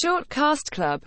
Shortcast Club.